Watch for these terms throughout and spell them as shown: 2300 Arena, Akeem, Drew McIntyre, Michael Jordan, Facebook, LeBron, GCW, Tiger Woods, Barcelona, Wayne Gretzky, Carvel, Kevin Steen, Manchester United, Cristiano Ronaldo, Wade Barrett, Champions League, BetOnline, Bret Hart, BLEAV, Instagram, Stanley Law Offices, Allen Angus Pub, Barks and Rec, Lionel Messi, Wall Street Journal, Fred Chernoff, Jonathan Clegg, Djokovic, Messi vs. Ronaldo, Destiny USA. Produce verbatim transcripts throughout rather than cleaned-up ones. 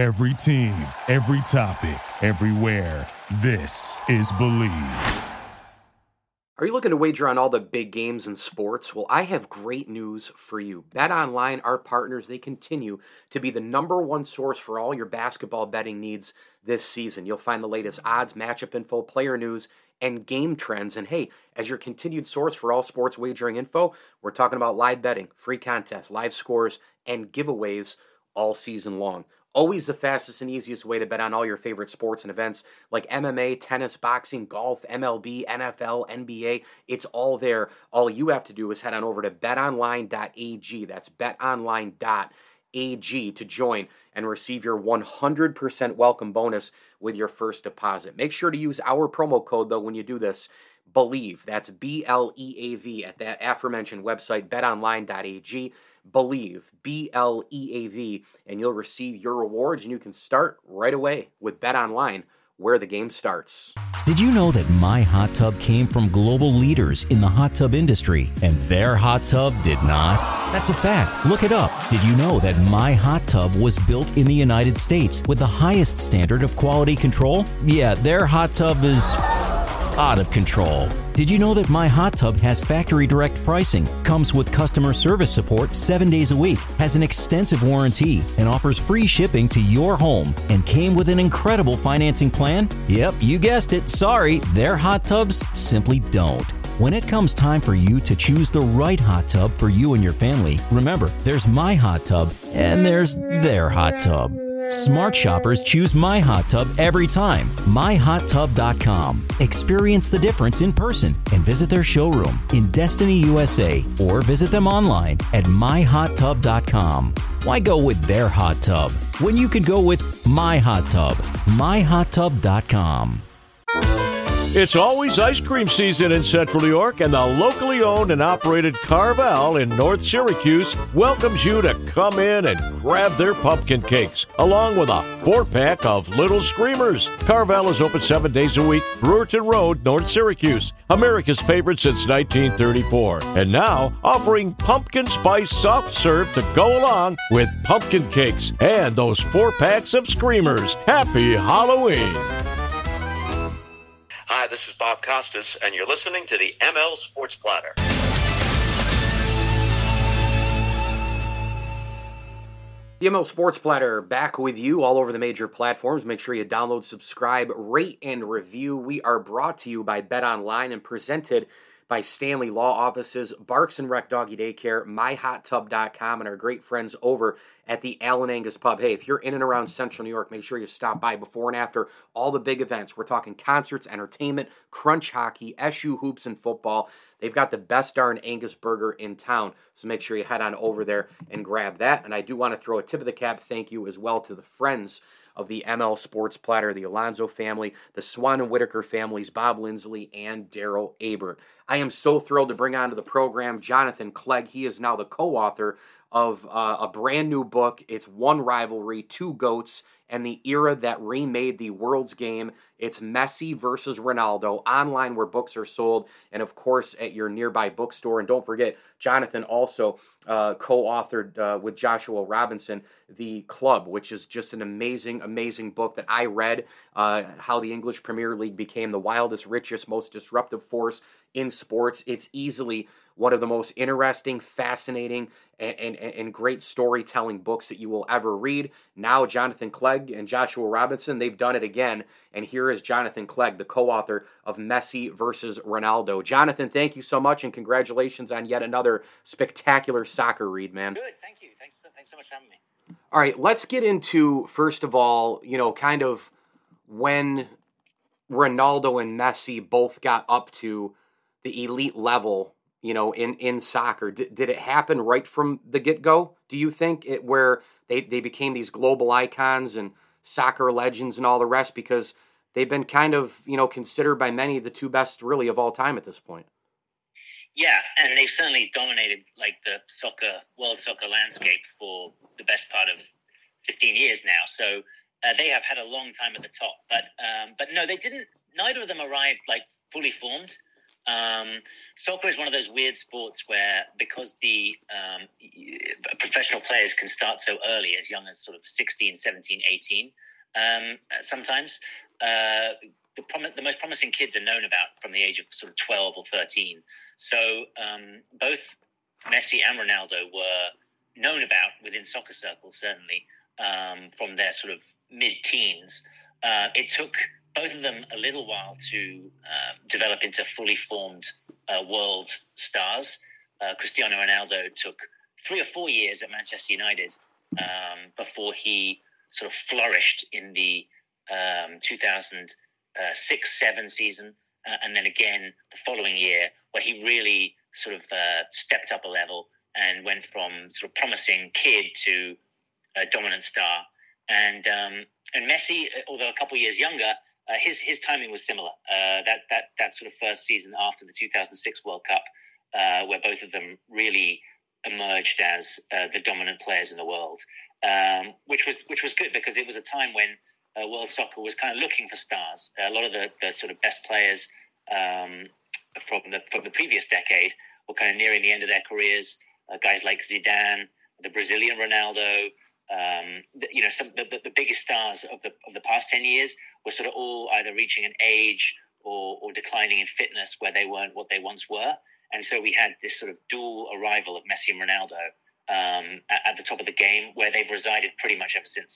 Every team, every topic, everywhere. This is BLEAV. Are you looking to wager on all the big games in sports? Well, I have great news for you. BetOnline, our partners, they continue to be the number one source for all your basketball betting needs this season. You'll find the latest odds, matchup info, player news, and game trends. And hey, as your continued source for all sports wagering info, we're talking about live betting, free contests, live scores, and giveaways all season long. Always the fastest and easiest way to bet on all your favorite sports and events like M M A, tennis, boxing, golf, M L B, N F L, N B A. It's all there. All you have to do is head on over to bet online dot a g. That's bet online dot a g to join and receive your one hundred percent welcome bonus with your first deposit. Make sure to use our promo code, though, when you do this. BLEAV, that's B L E A V at that aforementioned website, bet online dot a g. BLEAV, B L E A V, and you'll receive your rewards, and you can start right away with BetOnline, where the game starts. Did you know that My Hot Tub came from global leaders in the hot tub industry, and their hot tub did not? That's a fact. Look it up. Did you know that My Hot Tub was built in the United States with the highest standard of quality control? Yeah, their hot tub is out of control. Did you know that My Hot Tub has factory direct pricing, comes with customer service support seven days a week, has an extensive warranty, and offers free shipping to your home, and came with an incredible financing plan? Yep, you guessed it. Sorry, their hot tubs simply don't. When it comes time for you to choose the right hot tub for you and your family, remember, there's My Hot Tub and there's their hot tub. Smart shoppers choose My Hot Tub every time. my hot tub dot com. Experience the difference in person and visit their showroom in Destiny, U S A, or visit them online at my hot tub dot com. Why go with their hot tub when you can go with My Hot Tub? my hot tub dot com. It's always ice cream season in Central New York, and the locally owned and operated Carvel in North Syracuse welcomes you to come in and grab their pumpkin cakes, along with a four-pack of Little Screamers. Carvel is open seven days a week, Brewerton Road, North Syracuse, America's favorite since nineteen thirty-four. And now, offering pumpkin spice soft serve to go along with pumpkin cakes and those four packs of Screamers. Happy Halloween! Hi, this is Bob Costas, and you're listening to the M L Sports Platter. The M L Sports Platter, back with you all over the major platforms. Make sure you download, subscribe, rate, and review. We are brought to you by BetOnline and presented by Stanley Law Offices, Barks and Rec Doggy Daycare, my hot tub dot com, and our great friends over at the Allen Angus Pub. Hey, if you're in and around Central New York, make sure you stop by before and after all the big events. We're talking concerts, entertainment, crunch hockey, S U hoops, and football. They've got the best darn Angus burger in town, so make sure you head on over there and grab that. And I do want to throw a tip of the cap thank you as well to the friends of the M L Sports Platter, the Alonzo family, the Swan and Whitaker families, Bob Lindsley and Daryl Abert. I am so thrilled to bring onto the program Jonathan Clegg. He is now the co-author of uh, a brand new book. It's One Rivalry, Two Goats, and the Era That Remade the World's Game. It's Messi versus Ronaldo, online where books are sold, and of course at your nearby bookstore. And don't forget, Jonathan also uh, co-authored uh, with Joshua Robinson, The Club, which is just an amazing, amazing book that I read, uh, how the English Premier League became the wildest, richest, most disruptive force in sports. It's easily one of the most interesting, fascinating, and, and, and great storytelling books that you will ever read. Now Jonathan Clegg and Joshua Robinson, they've done it again. And here is Jonathan Clegg, the co-author of Messi versus Ronaldo. Jonathan, thank you so much, and congratulations on yet another spectacular soccer read, man. Good, thank you. Thanks, thanks so much for having me. All right, let's get into, first of all, you know, kind of when Ronaldo and Messi both got up to the elite level, you know, in, in soccer. Did, did it happen right from the get-go, do you think, it where they, they became these global icons and soccer legends and all the rest? Because they've been kind of, you know, considered by many the two best really of all time at this point. Yeah, and they've certainly dominated, like, the soccer, world soccer landscape for the best part of fifteen years now. So uh, they have had a long time at the top. But, um, but no, they didn't, neither of them arrived, like, fully formed. Um, soccer is one of those weird sports where, because the um, professional players can start so early, as young as sort of sixteen, seventeen, eighteen, um, sometimes, uh, the, prom- the most promising kids are known about from the age of sort of twelve or thirteen. So um, both Messi and Ronaldo were known about within soccer circles, certainly, um, from their sort of mid-teens. Uh, it took both of them a little while to uh, develop into fully formed uh, world stars. Uh, Cristiano Ronaldo took three or four years at Manchester United um, before he sort of flourished in the um, two thousand six, seven season, uh, and then again the following year, where he really sort of uh, stepped up a level and went from sort of promising kid to a dominant star. And um, and Messi, although a couple of years younger, Uh, his his timing was similar. Uh, that that that sort of first season after the two thousand six World Cup, uh, where both of them really emerged as uh, the dominant players in the world, um, which was which was good, because it was a time when uh, world soccer was kind of looking for stars. A lot of the, the sort of best players um, from the from the previous decade were kind of nearing the end of their careers. Uh, guys like Zidane, the Brazilian Ronaldo. Um, you know, some the, the biggest stars of the of the past ten years were sort of all either reaching an age or, or declining in fitness where they weren't what they once were, and so we had this sort of dual arrival of Messi and Ronaldo um, at, at the top of the game, where they've resided pretty much ever since.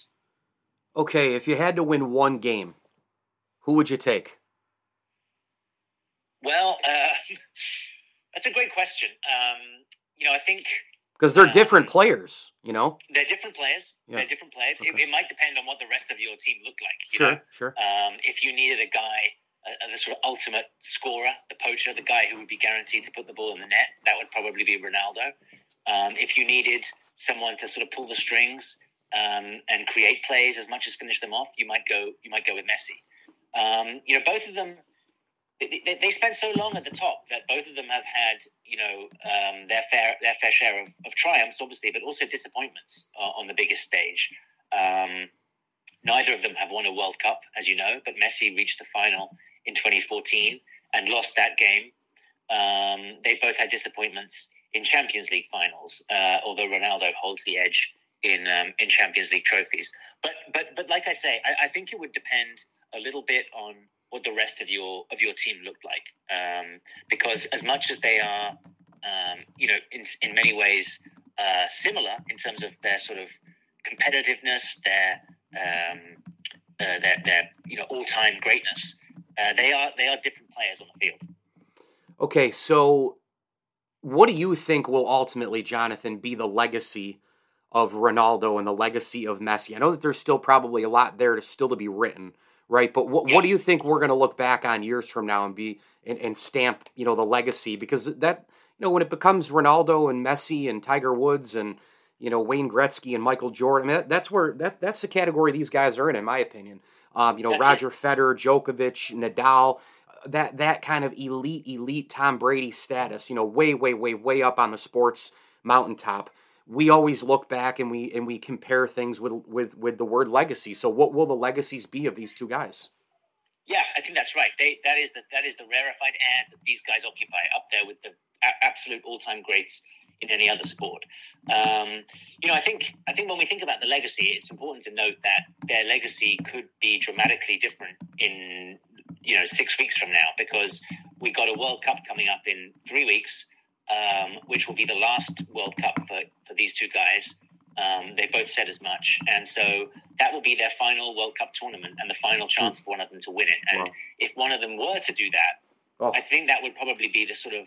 Okay, if you had to win one game, who would you take? Well, uh, that's a great question. Um, you know, I think. Because they're different um, players, you know? They're different players. Yeah. They're different players. Okay. It, it might depend on what the rest of your team looked like. You sure, know? sure. Um, if you needed a guy, uh, the sort of ultimate scorer, the poacher, the guy who would be guaranteed to put the ball in the net, that would probably be Ronaldo. Um, if you needed someone to sort of pull the strings um, and create plays as much as finish them off, you might go You might go with Messi. Um, you know, both of them... They, they spent so long at the top that both of them have had, you know, um, their fair their fair share of, of triumphs, obviously, but also disappointments uh, on the biggest stage. Um, neither of them have won a World Cup, as you know, but Messi reached the final in twenty fourteen and lost that game. Um, they both had disappointments in Champions League finals, uh, although Ronaldo holds the edge in um, in Champions League trophies. But but but like I say, I, I think it would depend a little bit on what the rest of your of your team looked like, um, because as much as they are, um, you know, in in many ways uh, similar in terms of their sort of competitiveness, their um, uh, their, their you know all time greatness, uh, they are they are different players on the field. Okay, so what do you think will ultimately, Jonathan, be the legacy of Ronaldo and the legacy of Messi? I know that there's still probably a lot there to still to be written. Right, but what yeah. what do you think we're going to look back on years from now and be and, and stamp, you know, the legacy? Because that, you know, when it becomes Ronaldo and Messi and Tiger Woods and, you know, Wayne Gretzky and Michael Jordan, I mean, that, that's where that that's the category these guys are in, in my opinion. Um, you know, that's Roger it. Federer, Djokovic, Nadal, that that kind of elite, elite Tom Brady status, you know, way, way, way, way up on the sports mountaintop. We always look back and we and we compare things with, with, with the word legacy. So what will the legacies be of these two guys? Yeah, I think that's right. They, that is the that is the rarefied air that these guys occupy, up there with the a- absolute all-time greats in any other sport. Um, you know, I think I think when we think about the legacy, it's important to note that their legacy could be dramatically different in, you know, six weeks from now, because we got a World Cup coming up in three weeks. Um, which will be the last World Cup for, for these two guys. Um, they both said as much. And so that will be their final World Cup tournament and the final chance for one of them to win it. And wow. if one of them were to do that, oh. I think that would probably be the sort of,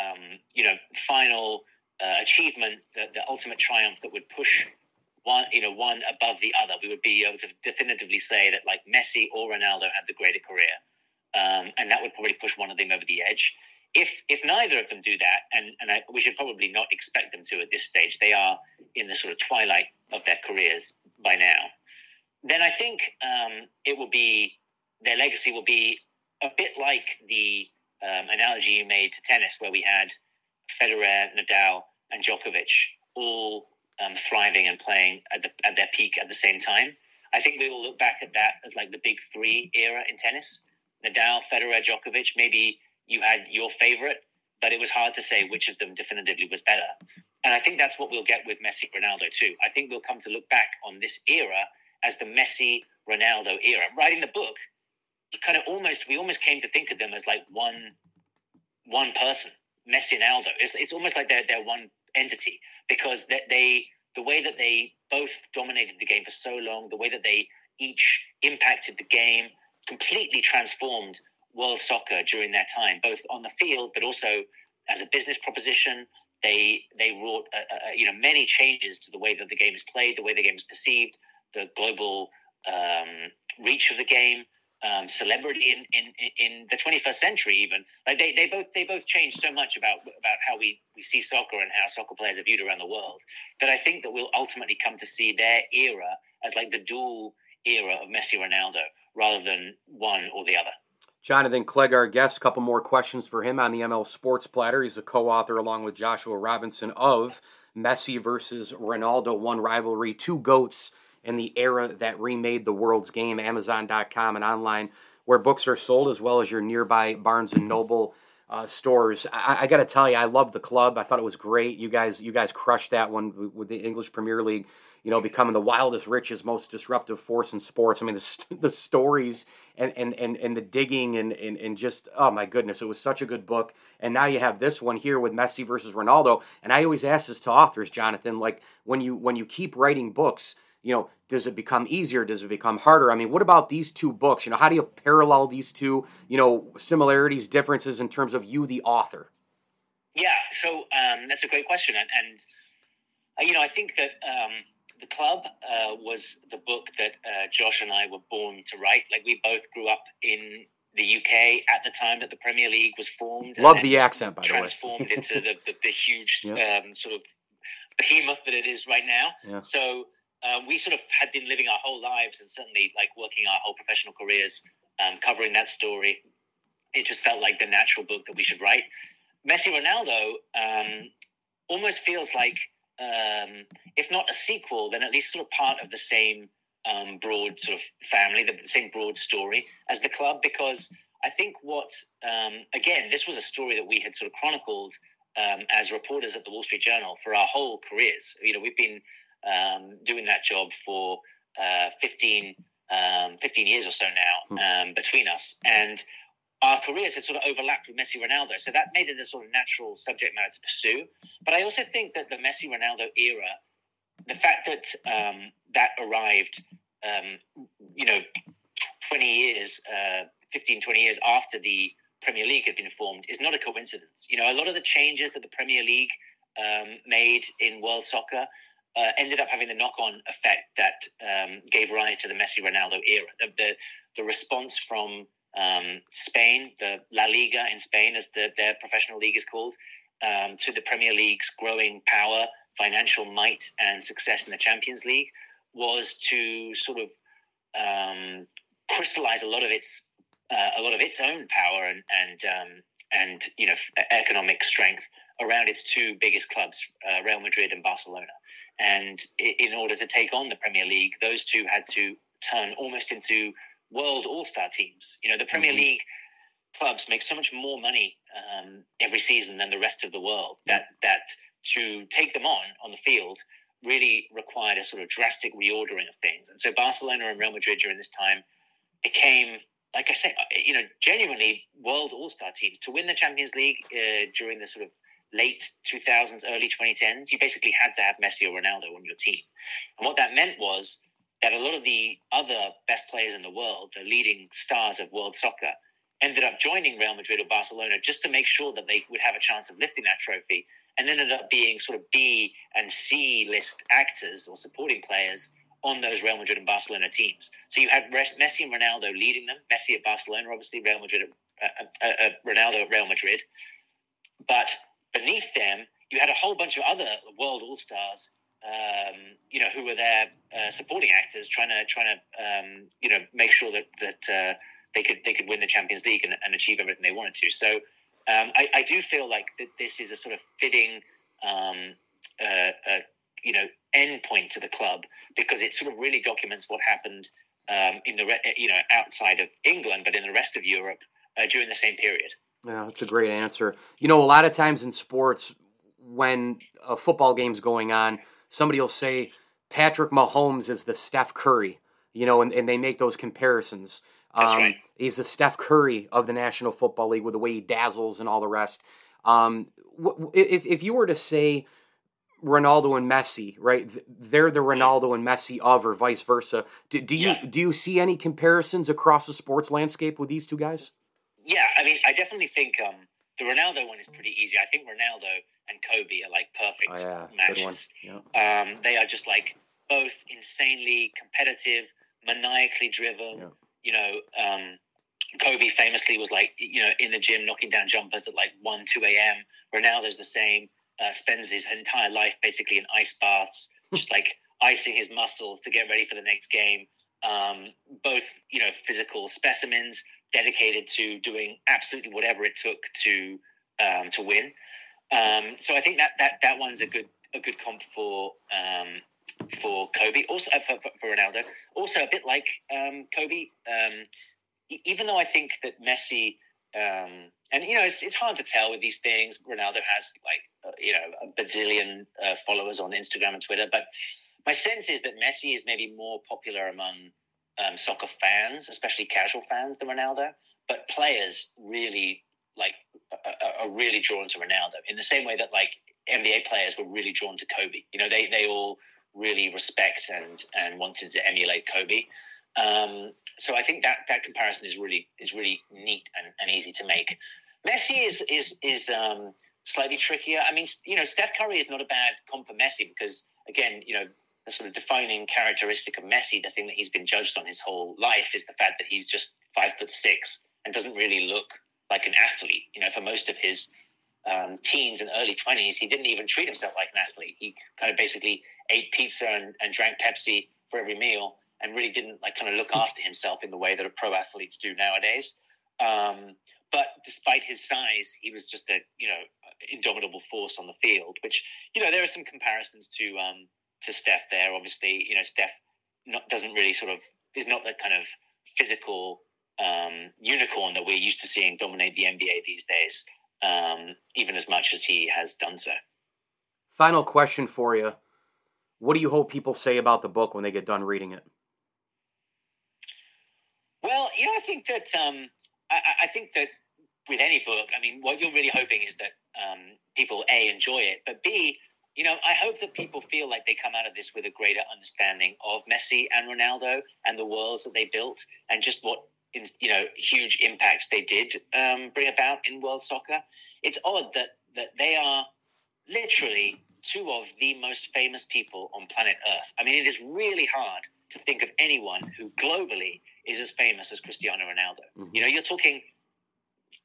um, you know, final uh, achievement, the, the ultimate triumph that would push one, you know, one above the other. We would be able to definitively say that, like, Messi or Ronaldo had the greater career. Um, and that would probably push one of them over the edge. If if neither of them do that, and, and I, we should probably not expect them to at this stage, they are in the sort of twilight of their careers by now, then I think um, it will be, their legacy will be a bit like the um, analogy you made to tennis, where we had Federer, Nadal, and Djokovic all um, thriving and playing at, the, at their peak at the same time. I think we will look back at that as like the big three era in tennis. Nadal, Federer, Djokovic, maybe... you had your favorite, but it was hard to say which of them definitively was better. And I think that's what we'll get with Messi Ronaldo too. I think we'll come to look back on this era as the Messi Ronaldo era. Writing the book, kind of almost we almost came to think of them as like one one person, Messi and Ronaldo. It's, it's almost like they're they're one entity, because they, they the way that they both dominated the game for so long, the way that they each impacted the game, completely transformed world soccer during their time, both on the field but also as a business proposition. They they wrought uh, uh, you know many changes to the way that the game is played, the way the game is perceived, the global um, reach of the game, um, celebrity in, in, in the twenty-first century even. Like they, they both they both changed so much about about how we, we see soccer and how soccer players are viewed around the world, that I think that we'll ultimately come to see their era as like the dual era of Messi Ronaldo rather than one or the other. Jonathan Clegg, our guest, a couple more questions for him on the M L Sports Platter. He's a co-author, along with Joshua Robinson, of Messi versus. Ronaldo, One Rivalry, Two Goats, and the Era That Remade the World's Game, Amazon dot com and online, where books are sold, as well as your nearby Barnes and Noble uh, stores. I, I got to tell you, I love the club. I thought it was great. You guys you guys crushed that one with the English Premier League, you know, becoming the wildest, richest, most disruptive force in sports. I mean, the st- the stories and, and, and, and the digging and, and, and just, oh my goodness, it was such a good book. And now you have this one here with Messi versus Ronaldo. And I always ask this to authors, Jonathan, like when you when you keep writing books, you know, does it become easier? Does it become harder? I mean, what about these two books? You know, how do you parallel these two, you know, similarities, differences in terms of you, the author? Yeah, so um, that's a great question. And, and uh, you know, I think that... Um, The Club uh, was the book that uh, Josh and I were born to write. Like, we both grew up in the U K at the time that the Premier League was formed. Love the accent, by the way. Transformed into the, the, the huge yep. um, sort of behemoth that it is right now. Yeah. So uh, we sort of had been living our whole lives and certainly, like, working our whole professional careers, um, covering that story. It just felt like the natural book that we should write. Messi Ronaldo um, almost feels like, Um, if not a sequel, then at least sort of part of the same um, broad sort of family, the same broad story as The Club, because I think what, um, again, this was a story that we had sort of chronicled um, as reporters at the Wall Street Journal for our whole careers. You know, we've been um, doing that job for uh, fifteen, um, fifteen years or so now um, between us, and our careers had sort of overlapped with Messi Ronaldo. So that made it a sort of natural subject matter to pursue. But I also think that the Messi Ronaldo era, the fact that um, that arrived, um, you know, twenty years, uh, fifteen, twenty years after the Premier League had been formed is not a coincidence. You know, a lot of the changes that the Premier League um, made in world soccer uh, ended up having the knock-on effect that um, gave rise to the Messi Ronaldo era. The, the, the response from Um, Spain, the La Liga in Spain, as the, their professional league is called, um, to the Premier League's growing power, financial might, and success in the Champions League was to sort of um, crystallize a lot of its uh, a lot of its own power and and um, and you know economic strength around its two biggest clubs, uh, Real Madrid and Barcelona. And in order to take on the Premier League, those two had to turn almost into world all-star teams. You know, the Premier mm-hmm. League clubs make so much more money um, every season than the rest of the world that that to take them on on the field really required a sort of drastic reordering of things. And so Barcelona and Real Madrid during this time became, like I say, you know, genuinely world all-star teams. To win the Champions League uh, during the sort of late two thousands, early twenty tens, you basically had to have Messi or Ronaldo on your team. And what that meant was that a lot of the other best players in the world, the leading stars of world soccer, ended up joining Real Madrid or Barcelona just to make sure that they would have a chance of lifting that trophy, and ended up being sort of B and C list actors or supporting players on those Real Madrid and Barcelona teams. So you had Messi and Ronaldo leading them, Messi at Barcelona, obviously, Real Madrid, at, uh, uh, uh, Ronaldo at Real Madrid. But beneath them, you had a whole bunch of other world all-stars Um, you know, who were there uh, supporting actors, trying to trying to um, you know make sure that that uh, they could they could win the Champions League and, and achieve everything they wanted to. So um, I, I do feel like that this is a sort of fitting um, uh, uh, you know end point to The Club, because it sort of really documents what happened um, in the re- you know outside of England, but in the rest of Europe uh, during the same period. Yeah, that's a great answer. You know, a lot of times in sports, when a football game's going on, somebody will say Patrick Mahomes is the Steph Curry, you know, and, and they make those comparisons. Um, That's right. He's the Steph Curry of the National Football League with the way he dazzles and all the rest. Um, if if you were to say Ronaldo and Messi, right, they're the Ronaldo and Messi of, or vice versa. Do, do you yeah. do you see any comparisons across the sports landscape with these two guys? Yeah, I mean, I definitely think um, the Ronaldo one is pretty easy. I think Ronaldo and Kobe are like perfect oh, yeah. matches. Good one. Yeah. Um, they are just like both insanely competitive, maniacally driven. Yeah. You know, um, Kobe famously was like, you know, in the gym knocking down jumpers at like one, two a.m. Ronaldo's the same, uh, spends his entire life basically in ice baths, just like icing his muscles to get ready for the next game. Um, both, you know, physical specimens dedicated to doing absolutely whatever it took to um, to win. Um, so I think that, that, that one's a good a good comp for um, for Kobe, also for, for Ronaldo. Also a bit like um, Kobe, um, even though I think that Messi, um, and you know, it's it's hard to tell with these things. Ronaldo has like uh, you know a bazillion uh, followers on Instagram and Twitter, but my sense is that Messi is maybe more popular among um, soccer fans, especially casual fans, than Ronaldo. But players really like are, are really drawn to Ronaldo in the same way that like N B A players were really drawn to Kobe. You know, they they all really respect and, and wanted to emulate Kobe. Um, so I think that, that comparison is really is really neat and, and easy to make. Messi is is is um, slightly trickier. I mean, you know, Steph Curry is not a bad comp for Messi because again, you know, the sort of defining characteristic of Messi, the thing that he's been judged on his whole life, is the fact that he's just five foot six and doesn't really look like an athlete. You know, for most of his um, teens and early twenties, he didn't even treat himself like an athlete. He kind of basically ate pizza and, and drank Pepsi for every meal and really didn't like kind of look after himself in the way that a pro athletes do nowadays. Um, but despite his size, he was just a, you know, indomitable force on the field, which, you know, there are some comparisons to, um, to Steph there. Obviously, you know, Steph not, doesn't really sort of, is not the kind of physical um, unicorn that we're used to seeing dominate the N B A these days, um, even as much as he has done so. Final question for you. What do you hope people say about the book when they get done reading it? Well, you know, I think that um, I, I think that with any book, I mean, what you're really hoping is that um, people, A, enjoy it, but B, you know, I hope that people feel like they come out of this with a greater understanding of Messi and Ronaldo and the worlds that they built and just what, you know, huge impacts they did um, bring about in world soccer. It's odd that that they are literally two of the most famous people on planet Earth. I mean, it is really hard to think of anyone who globally is as famous as Cristiano Ronaldo. Mm-hmm. You know, you're talking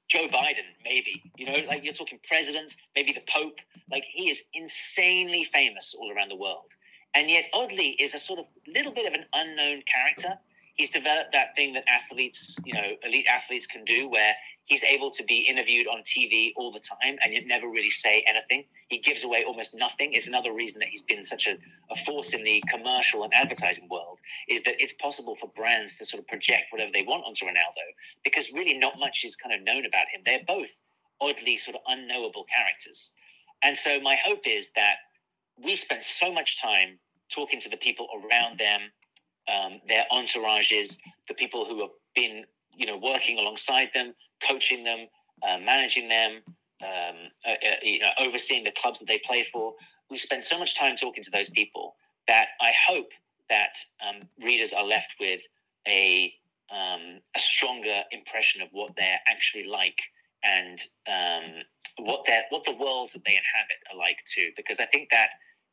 Joe Biden, maybe, you know, like you're talking presidents, maybe the Pope. Like he is insanely famous all around the world. And yet oddly is a sort of little bit of an unknown character. He's developed that thing that athletes, you know, elite athletes can do where he's able to be interviewed on T V all the time and yet never really say anything. He gives away almost nothing. It's another reason that he's been such a, a force in the commercial and advertising world, is that it's possible for brands to sort of project whatever they want onto Ronaldo because really not much is kind of known about him. They're both oddly sort of unknowable characters. And so my hope is that we spend so much time talking to the people around them, um, their entourages, the people who have been, you know, working alongside them, coaching them, uh, managing them, um, uh, uh, you know, overseeing the clubs that they play for. We spend so much time talking to those people that I hope that um, readers are left with a um, a stronger impression of what they're actually like and um, what their what the worlds that they inhabit are like too. Because I think that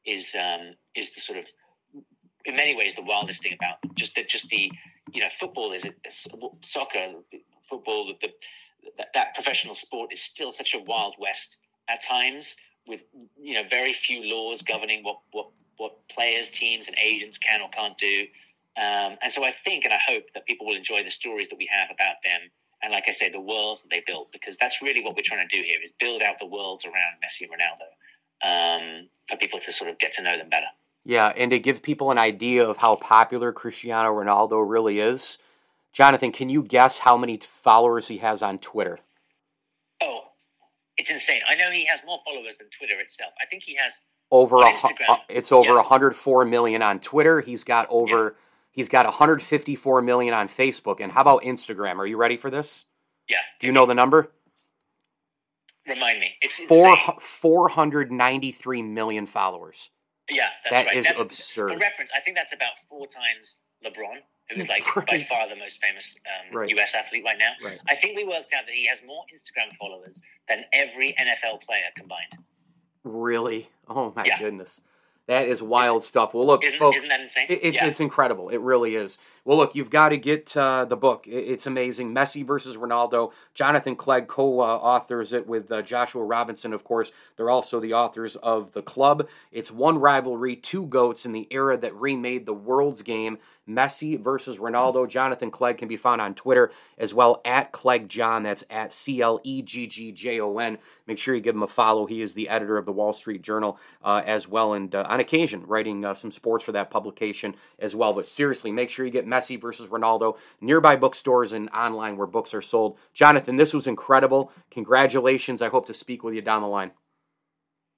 is um, is the sort of, in many ways, the wildest thing about them. just that just the you know football is a, a, soccer. Football, the, the, that professional sport is still such a wild west at times, with you know very few laws governing what what, what players, teams, and agents can or can't do. Um, and so I think and I hope that people will enjoy the stories that we have about them. And like I say, the worlds that they built, because that's really what we're trying to do here: is build out the worlds around Messi and Ronaldo um, for people to sort of get to know them better. Yeah, and to give people an idea of how popular Cristiano Ronaldo really is. Jonathan, can you guess how many followers he has on Twitter? It's insane. I know he has more followers than Twitter itself. I think he has over on Instagram, a, it's over yeah. one hundred four million on Twitter. He's got over yeah. he's got one hundred fifty-four million on Facebook. And how about Instagram? Are you ready for this? Yeah. Do you know the number? Remind me. It's Four, four hundred ninety-three million followers. Yeah, that's that right. That is that's, absurd. For reference, I think that's about four times LeBron, who's like right. by far the most famous um, right. U S athlete right now. Right. I think we worked out that he has more Instagram followers than every N F L player combined. Really? Oh, my yeah. goodness. That is wild isn't, stuff. Well, look, isn't, folks, isn't that insane? It, it's, yeah. it's incredible. It really is. Well, look, you've got to get uh, the book. It, it's amazing. Messi versus Ronaldo. Jonathan Clegg co-authors it with uh, Joshua Robinson, of course. They're also the authors of The Club. It's one rivalry, two goats in the era that remade the world's game. Messi versus Ronaldo. Jonathan Clegg can be found on Twitter as well, at Clegg John. That's at C L E G G J O N. Make sure you give him a follow. He is the editor of the Wall Street Journal uh, as well, and uh, on occasion writing uh, some sports for that publication as well. But seriously, make sure you get Messi versus Ronaldo, nearby bookstores and online where books are sold. Jonathan, this was incredible. Congratulations. I hope to speak with you down the line.